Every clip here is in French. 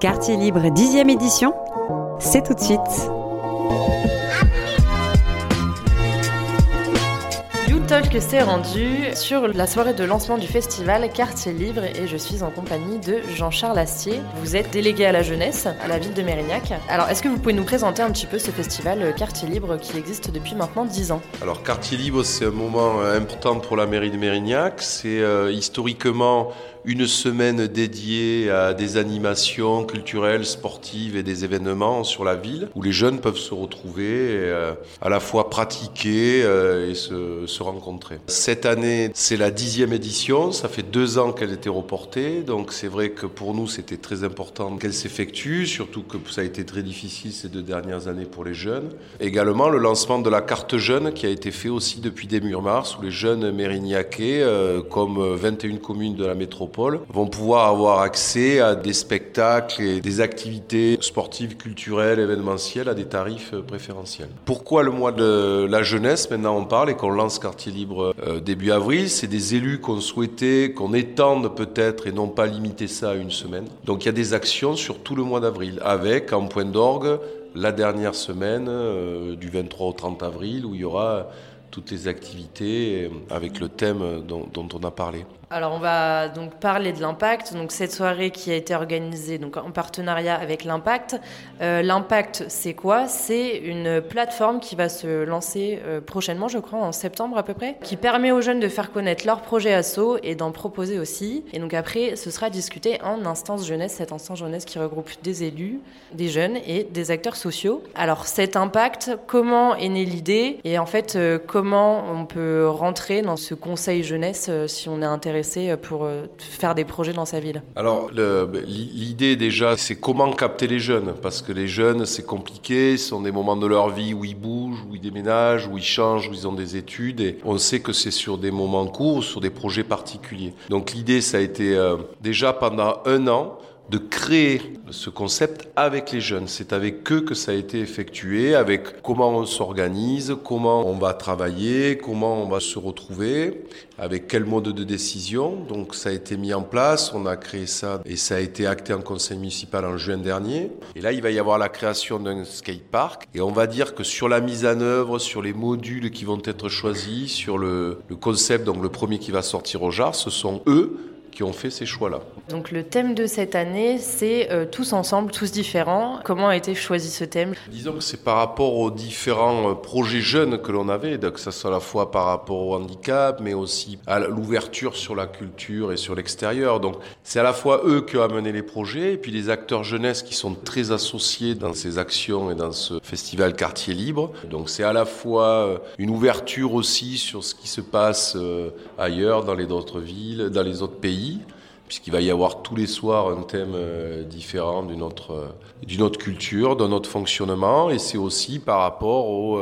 Quartier Libre 10e édition, c'est tout de suite. Que s'est rendu sur la soirée de lancement du festival Quartier Libre et je suis en compagnie de Jean-Charles Astier. Vous êtes délégué à la jeunesse à la ville de Mérignac. Alors, est-ce que vous pouvez nous présenter un petit peu ce festival Quartier Libre qui existe depuis maintenant 10 ans ? Alors, Quartier Libre, c'est un moment important pour la mairie de Mérignac. C'est historiquement une semaine dédiée à des animations culturelles, sportives et des événements sur la ville où les jeunes peuvent se retrouver, à la fois pratiquer et se rencontrer. Cette année, c'est la 10e édition, ça fait 2 ans qu'elle était reportée, donc c'est vrai que pour nous c'était très important qu'elle s'effectue, surtout que ça a été très difficile ces 2 dernières années pour les jeunes. Également le lancement de la carte jeune qui a été fait aussi depuis début mars, où les jeunes mérignacais, comme 21 communes de la métropole, vont pouvoir avoir accès à des spectacles et des activités sportives, culturelles, événementielles à des tarifs préférentiels. Pourquoi le mois de la jeunesse, maintenant on parle et qu'on lance Quartier Libre début avril, c'est des élus qu'on souhaitait qu'on étende peut-être et non pas limiter ça à 1 semaine. Donc il y a des actions sur tout le mois d'avril avec en point d'orgue la dernière semaine du 23 au 30 avril où il y aura toutes les activités avec le thème dont on a parlé. Alors on va donc parler de l'impact, donc cette soirée qui a été organisée donc en partenariat avec l'impact. L'impact c'est quoi ? C'est une plateforme qui va se lancer prochainement, je crois en septembre à peu près, qui permet aux jeunes de faire connaître leur projet asso et d'en proposer aussi. Et donc après ce sera discuté en instance jeunesse, cette instance jeunesse qui regroupe des élus, des jeunes et des acteurs sociaux. Alors cet impact, comment est née l'idée et en fait comment on peut rentrer dans ce conseil jeunesse si on est intéressé pour faire des projets dans sa ville ? Alors, l'idée déjà, c'est comment capter les jeunes, parce que les jeunes, c'est compliqué, ce sont des moments de leur vie où ils bougent, où ils déménagent, où ils changent, où ils ont des études, et on sait que c'est sur des moments courts, sur des projets particuliers. Donc l'idée, ça a été déjà pendant 1 an, de créer ce concept avec les jeunes. C'est avec eux que ça a été effectué, avec comment on s'organise, comment on va travailler, comment on va se retrouver, avec quel mode de décision. Donc ça a été mis en place, on a créé ça et ça a été acté en conseil municipal en juin dernier. Et là, il va y avoir la création d'un skatepark. Et on va dire que sur la mise en œuvre, sur les modules qui vont être choisis, sur le concept, donc le premier qui va sortir au JAR, ce sont eux qui ont fait ces choix-là. Donc le thème de cette année, c'est tous ensemble, tous différents. Comment a été choisi ce thème ? Disons que c'est par rapport aux différents projets jeunes que l'on avait, donc ça soit à la fois par rapport au handicap, mais aussi à l'ouverture sur la culture et sur l'extérieur. Donc c'est à la fois eux qui ont amené les projets, et puis les acteurs jeunesse qui sont très associés dans ces actions et dans ce festival Quartier Libre. Donc c'est à la fois une ouverture aussi sur ce qui se passe ailleurs, dans les autres villes, dans les autres pays, puisqu'il va y avoir tous les soirs un thème différent d'une autre culture, d'un autre fonctionnement, et c'est aussi par rapport aux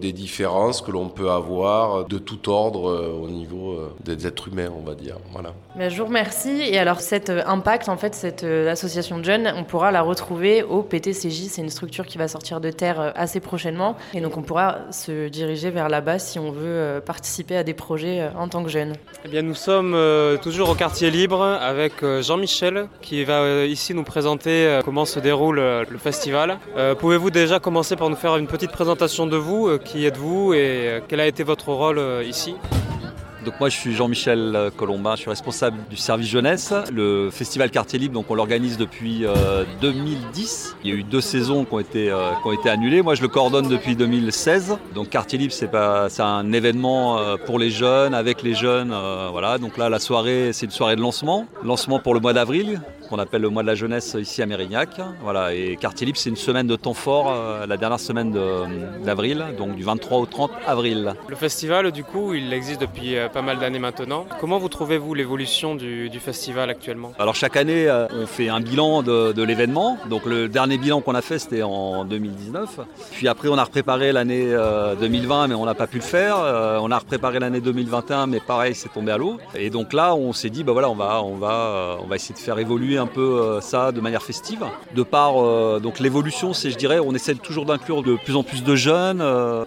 des différences que l'on peut avoir de tout ordre au niveau des êtres humains, on va dire. Voilà. Ben, je vous remercie. Et alors cet impact, en fait, cette association de jeunes, on pourra la retrouver au PTCJ, c'est une structure qui va sortir de terre assez prochainement, et donc on pourra se diriger vers là-bas si on veut participer à des projets en tant que jeune. Eh bien, nous sommes toujours au Quartier Libre avec Jean-Michel qui va ici nous présenter comment se déroule le festival. Pouvez-vous déjà commencer par nous faire une petite présentation de vous, qui êtes-vous et quel a été votre rôle ici ? Donc moi je suis Jean-Michel Colombin, je suis responsable du service jeunesse. Le festival Quartier Libre, donc on l'organise depuis 2010. Il y a eu 2 saisons qui ont été annulées. Moi je le coordonne depuis 2016. Donc Quartier Libre c'est un événement pour les jeunes, avec les jeunes. Voilà. Donc là la soirée, c'est une soirée de lancement. Lancement pour le mois d'avril, qu'on appelle le mois de la jeunesse ici à Mérignac. Voilà. Et Quartier Libre c'est une semaine de temps fort, la dernière semaine d'avril, donc du 23 au 30 avril. Le festival du coup il existe depuis pas mal d'années maintenant. Comment vous trouvez-vous l'évolution du festival actuellement ? Alors chaque année, on fait un bilan de l'événement. Donc le dernier bilan qu'on a fait, c'était en 2019. Puis après, on a repréparé l'année 2020, mais on n'a pas pu le faire. On a repréparé l'année 2021, mais pareil, c'est tombé à l'eau. Et donc là, on s'est dit, bah voilà, on va essayer de faire évoluer un peu ça de manière festive. De par donc l'évolution, c'est, je dirais, on essaie toujours d'inclure de plus en plus de jeunes,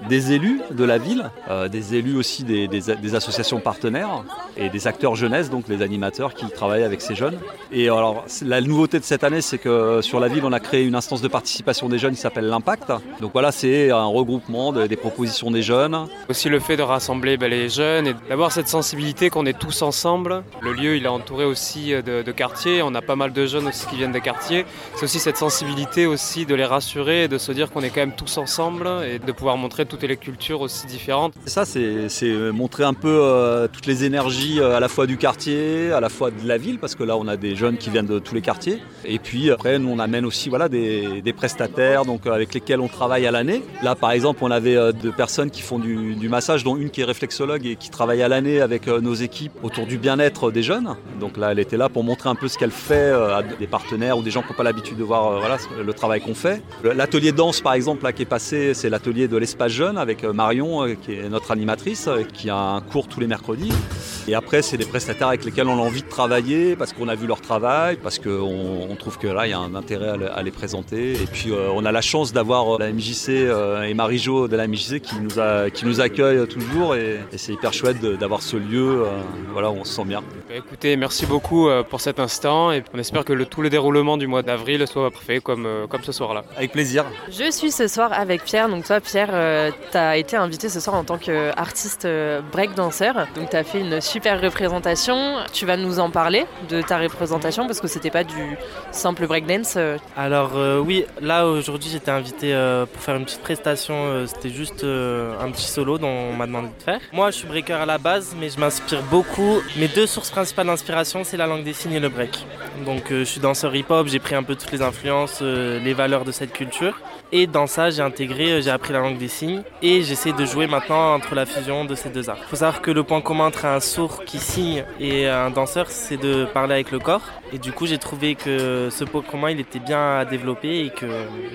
des élus de la ville, des élus aussi des associations associations partenaires et des acteurs jeunesse, donc les animateurs qui travaillent avec ces jeunes. Et alors, la nouveauté de cette année, c'est que sur la ville, on a créé une instance de participation des jeunes qui s'appelle l'Impact. Donc voilà, c'est un regroupement des propositions des jeunes. Aussi le fait de rassembler les jeunes et d'avoir cette sensibilité qu'on est tous ensemble. Le lieu, il est entouré aussi de quartiers. On a pas mal de jeunes aussi qui viennent des quartiers. C'est aussi cette sensibilité aussi de les rassurer et de se dire qu'on est quand même tous ensemble et de pouvoir montrer toutes les cultures aussi différentes. Ça, c'est montrer un peu toutes les énergies à la fois du quartier, à la fois de la ville, parce que là, on a des jeunes qui viennent de tous les quartiers. Et puis après, nous, on amène aussi des prestataires donc, avec lesquels on travaille à l'année. Là, par exemple, on avait deux personnes qui font du massage, dont une qui est réflexologue et qui travaille à l'année avec nos équipes autour du bien-être des jeunes. Donc là, elle était là pour montrer un peu ce qu'elle fait à des partenaires ou des gens qui n'ont pas l'habitude de voir le travail qu'on fait. L'atelier danse, par exemple, là, qui est passé, c'est l'atelier de l'espace jeune avec Marion, qui est notre animatrice, qui a un cours tous les mercredis. Et après, c'est des prestataires avec lesquels on a envie de travailler parce qu'on a vu leur travail, parce qu'on trouve que là, il y a un intérêt à les présenter. Et puis, on a la chance d'avoir la MJC et Marie-Jo de la MJC qui nous accueillent toujours. Et c'est hyper chouette d'avoir ce lieu où on se sent bien. Écoutez, merci beaucoup pour cet instant. Et on espère que tout le déroulement du mois d'avril soit parfait comme ce soir-là. Avec plaisir. Je suis ce soir avec Pierre. Donc toi, Pierre, tu as été invité ce soir en tant qu'artiste breakdanseur. Donc tu as fait une super représentation. Tu vas nous en parler de ta représentation parce que c'était pas du simple breakdance. Alors oui, là aujourd'hui j'étais invité pour faire une petite prestation. C'était juste un petit solo dont on m'a demandé de faire. Moi je suis breaker à la base mais je m'inspire beaucoup. Mes deux sources principales d'inspiration c'est la langue des signes et le break. Donc je suis danseur hip-hop, j'ai pris un peu toutes les influences, les valeurs de cette culture. Et dans ça j'ai appris la langue des signes et j'essaie de jouer maintenant entre la fusion de ces deux arts. Il faut savoir que le point commun entre un sourd qui signe et un danseur c'est de parler avec le corps. Et du coup j'ai trouvé que ce point commun il était bien à développer et qu'il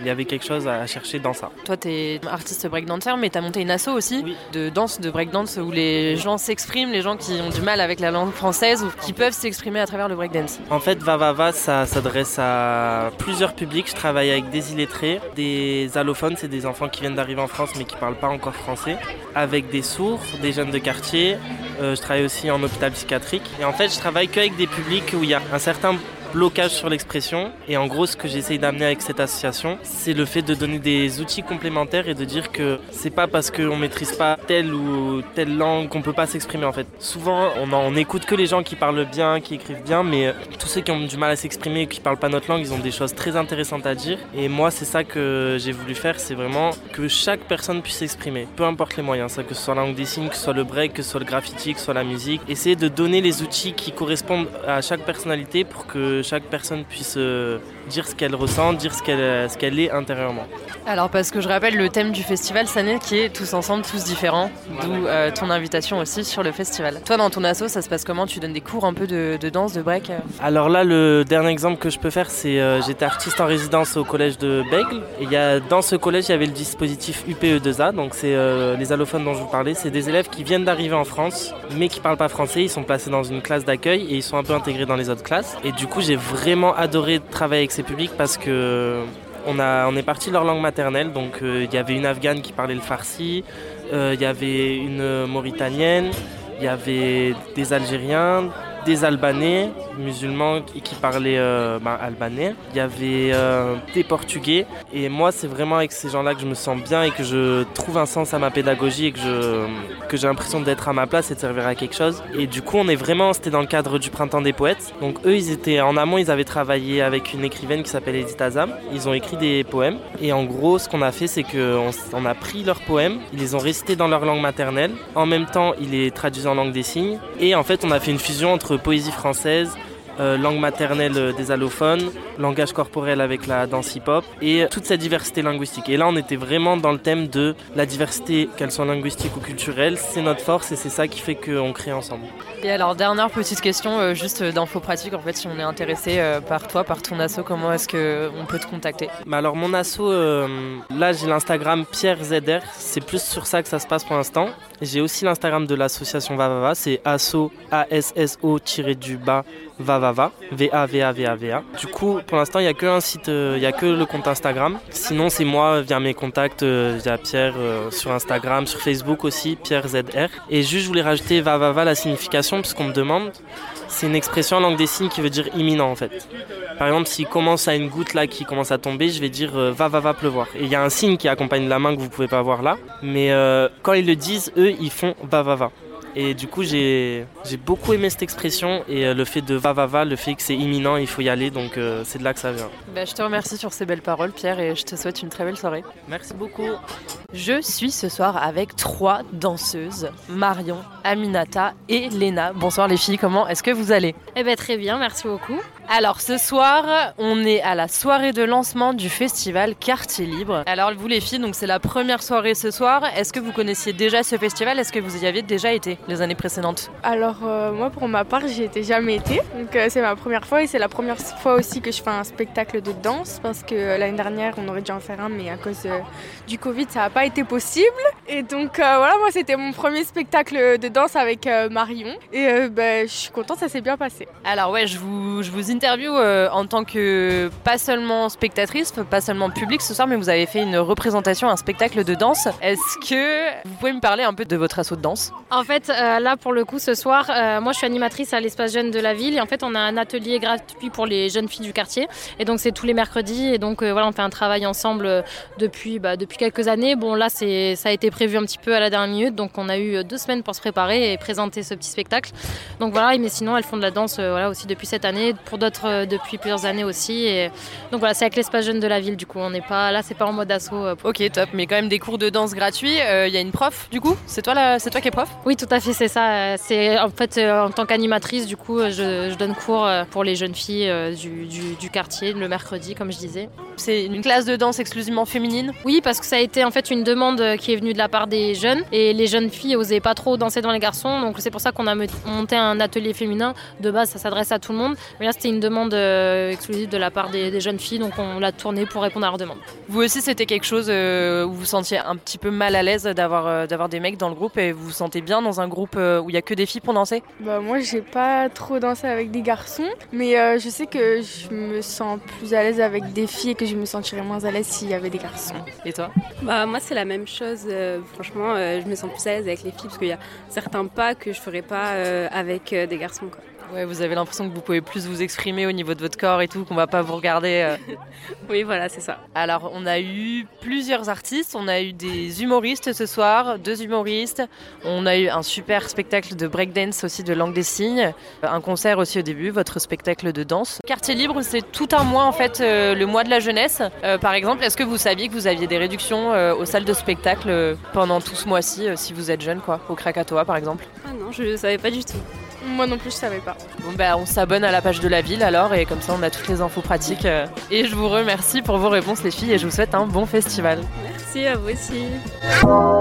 y avait quelque chose à chercher dans ça. Toi t'es artiste breakdancer mais t'as monté une asso aussi de danse de breakdance où les gens s'expriment, les gens qui ont du mal avec la langue française ou qui peuvent s'exprimer à travers le breakdance. En fait VaVaVa ça s'adresse à plusieurs publics. Je travaille avec des illettrés, des allophones, c'est des enfants qui viennent d'arriver en France mais qui ne parlent pas encore français, avec des sourds, des jeunes de quartier, je travaille aussi en hôpital psychiatrique. Et en fait, je travaille qu'avec des publics où il y a un certain blocage sur l'expression. Et en gros, ce que j'essaye d'amener avec cette association, c'est le fait de donner des outils complémentaires et de dire que c'est pas parce qu'on maîtrise pas telle ou telle langue qu'on peut pas s'exprimer en fait. Souvent, on écoute que les gens qui parlent bien, qui écrivent bien, mais tous ceux qui ont du mal à s'exprimer et qui parlent pas notre langue, ils ont des choses très intéressantes à dire. Et moi, c'est ça que j'ai voulu faire, c'est vraiment que chaque personne puisse s'exprimer, peu importe les moyens, ça, que ce soit la langue des signes, que ce soit le break, que ce soit le graffiti, que ce soit la musique. Essayer de donner les outils qui correspondent à chaque personnalité pour que chaque personne puisse dire ce qu'elle ressent, dire ce qu'elle est intérieurement. Alors parce que je rappelle le thème du festival cette année qui est tous ensemble, tous différents, d'où ton invitation aussi sur le festival. Toi dans ton asso, ça se passe comment? Tu donnes des cours un peu de danse, de break? Alors là le dernier exemple que je peux faire c'est j'étais artiste en résidence au collège de Bègle et dans ce collège il y avait le dispositif UPE2A, donc c'est les allophones dont je vous parlais, c'est des élèves qui viennent d'arriver en France mais qui parlent pas français, ils sont placés dans une classe d'accueil et ils sont un peu intégrés dans les autres classes et du coup j'ai vraiment adoré travailler avec ces publics parce que on est parti de leur langue maternelle. Donc il y avait une Afghane qui parlait le farsi, il y avait une Mauritanienne, il y avait des Algériens, des Albanais, musulmans qui parlaient albanais, il y avait des Portugais. Et moi c'est vraiment avec ces gens-là que je me sens bien et que je trouve un sens à ma pédagogie et que j'ai l'impression d'être à ma place et de servir à quelque chose. Et du coup c'était dans le cadre du Printemps des Poètes. Donc eux ils étaient en amont, ils avaient travaillé avec une écrivaine qui s'appelle Edith Azam. Ils ont écrit des poèmes et en gros ce qu'on a fait c'est qu'on a pris leurs poèmes, ils les ont récités dans leur langue maternelle, en même temps ils les traduisaient en langue des signes et en fait on a fait une fusion entre poésie française, langue maternelle des allophones, langage corporel avec la danse hip-hop et toute cette diversité linguistique. Et là, on était vraiment dans le thème de la diversité, qu'elle soit linguistique ou culturelle, c'est notre force et c'est ça qui fait qu'on crée ensemble. Et alors, dernière petite question, juste d'info pratique, en fait, si on est intéressé par toi, par ton asso, comment est-ce qu'on peut te contacter? Alors, mon asso, là, j'ai l'Instagram PierreZR, c'est plus sur ça que ça se passe pour l'instant. J'ai aussi l'Instagram de l'association VaVaVa, c'est asso, ASSO-VaVaVa. VaVaVa, VaVaVa. Du coup, pour l'instant, il n'y a que un site, il n'y a que le compte Instagram. Sinon, c'est moi via mes contacts, via Pierre sur Instagram, sur Facebook aussi, Pierre ZR. Et juste, je voulais rajouter VaVaVa, la signification, parce qu'on me demande. C'est une expression en langue des signes qui veut dire imminent en fait. Par exemple, s'il commence à une goutte là qui commence à tomber, je vais dire va pleuvoir. Et il y a un signe qui accompagne la main que vous pouvez pas voir là. Mais quand ils le disent, eux, ils font va. Et du coup, j'ai beaucoup aimé cette expression et le fait de va, le fait que c'est imminent, il faut y aller, donc c'est de là que ça vient. Bah, je te remercie sur ces belles paroles, Pierre, et je te souhaite une très belle soirée. Merci beaucoup. Je suis ce soir avec 3 danseuses, Marion, Aminata et Lena. Bonsoir les filles, comment est-ce que vous allez ? Eh ben, très bien, merci beaucoup. Alors ce soir, on est à la soirée de lancement du festival Quartier Libre. Alors vous les filles, donc c'est la première soirée ce soir. Est-ce que vous connaissiez déjà ce festival ? Est-ce que vous y avez déjà été les années précédentes ? Alors moi pour ma part, j'y étais jamais été. Donc c'est ma première fois et c'est la première fois aussi que je fais un spectacle de danse parce que l'année dernière, on aurait dû en faire un mais à cause du Covid, ça n'a pas été possible. Et donc voilà, moi c'était mon premier spectacle de danse avec Marion et je suis contente, ça s'est bien passé. Alors ouais, je vous interview en tant que pas seulement spectatrice, pas seulement public ce soir, mais vous avez fait une représentation, un spectacle de danse. Est-ce que vous pouvez me parler un peu de votre asso de danse ? En fait, là pour le coup ce soir, moi je suis animatrice à l'espace jeune de la ville et en fait on a un atelier gratuit pour les jeunes filles du quartier et donc c'est tous les mercredis et donc voilà, on fait un travail ensemble depuis quelques années. Bon là ça a été prévu un petit peu à la dernière minute, donc on a eu 2 semaines pour se préparer et présenter ce petit spectacle. Donc voilà, mais sinon elles font de la danse aussi depuis cette année, pour d'autres depuis plusieurs années aussi, et donc voilà, c'est avec l'espace jeune de la ville. Du coup on n'est pas là, c'est pas en mode asso. Ok, top, mais quand même des cours de danse gratuits. Il y a une prof du coup, c'est toi qui es prof? Oui, tout à fait, c'est ça, c'est en fait en tant qu'animatrice du coup je donne cours pour les jeunes filles du quartier le mercredi comme je disais. C'est une classe de danse exclusivement féminine? Oui, parce que ça a été en fait une demande qui est venue de la part des jeunes et les jeunes filles osaient pas trop danser devant les garçons, donc c'est pour ça qu'on a monté un atelier féminin. De base ça s'adresse à tout le monde, mais là c'était une demande exclusive de la part des jeunes filles, donc on l'a tournée pour répondre à leur demande. Vous aussi, c'était quelque chose où vous vous sentiez un petit peu mal à l'aise d'avoir des mecs dans le groupe, et vous vous sentez bien dans un groupe où il n'y a que des filles pour danser ? Bah, moi, j'ai pas trop dansé avec des garçons, mais je sais que je me sens plus à l'aise avec des filles et que je me sentirais moins à l'aise s'il y avait des garçons. Et toi ? Bah, moi, c'est la même chose. Franchement, je me sens plus à l'aise avec les filles parce qu'il y a certains pas que je ferais pas avec des garçons, quoi. Ouais, vous avez l'impression que vous pouvez plus vous exprimer au niveau de votre corps et tout, qu'on va pas vous regarder. Oui, voilà, c'est ça. Alors, on a eu plusieurs artistes, on a eu des humoristes ce soir, 2 humoristes. On a eu un super spectacle de breakdance aussi de langue des signes, un concert aussi au début, votre spectacle de danse. Quartier Libre, c'est tout un mois en fait, le mois de la jeunesse. Par exemple, est-ce que vous saviez que vous aviez des réductions aux salles de spectacle pendant tout ce mois-ci, si vous êtes jeune, quoi, au Krakatoa par exemple? Ah non, je savais pas du tout. Moi non plus, je savais pas. Bon bah on s'abonne à la page de la ville alors, et comme ça on a toutes les infos pratiques. Et je vous remercie pour vos réponses les filles et je vous souhaite un bon festival. Merci à vous aussi.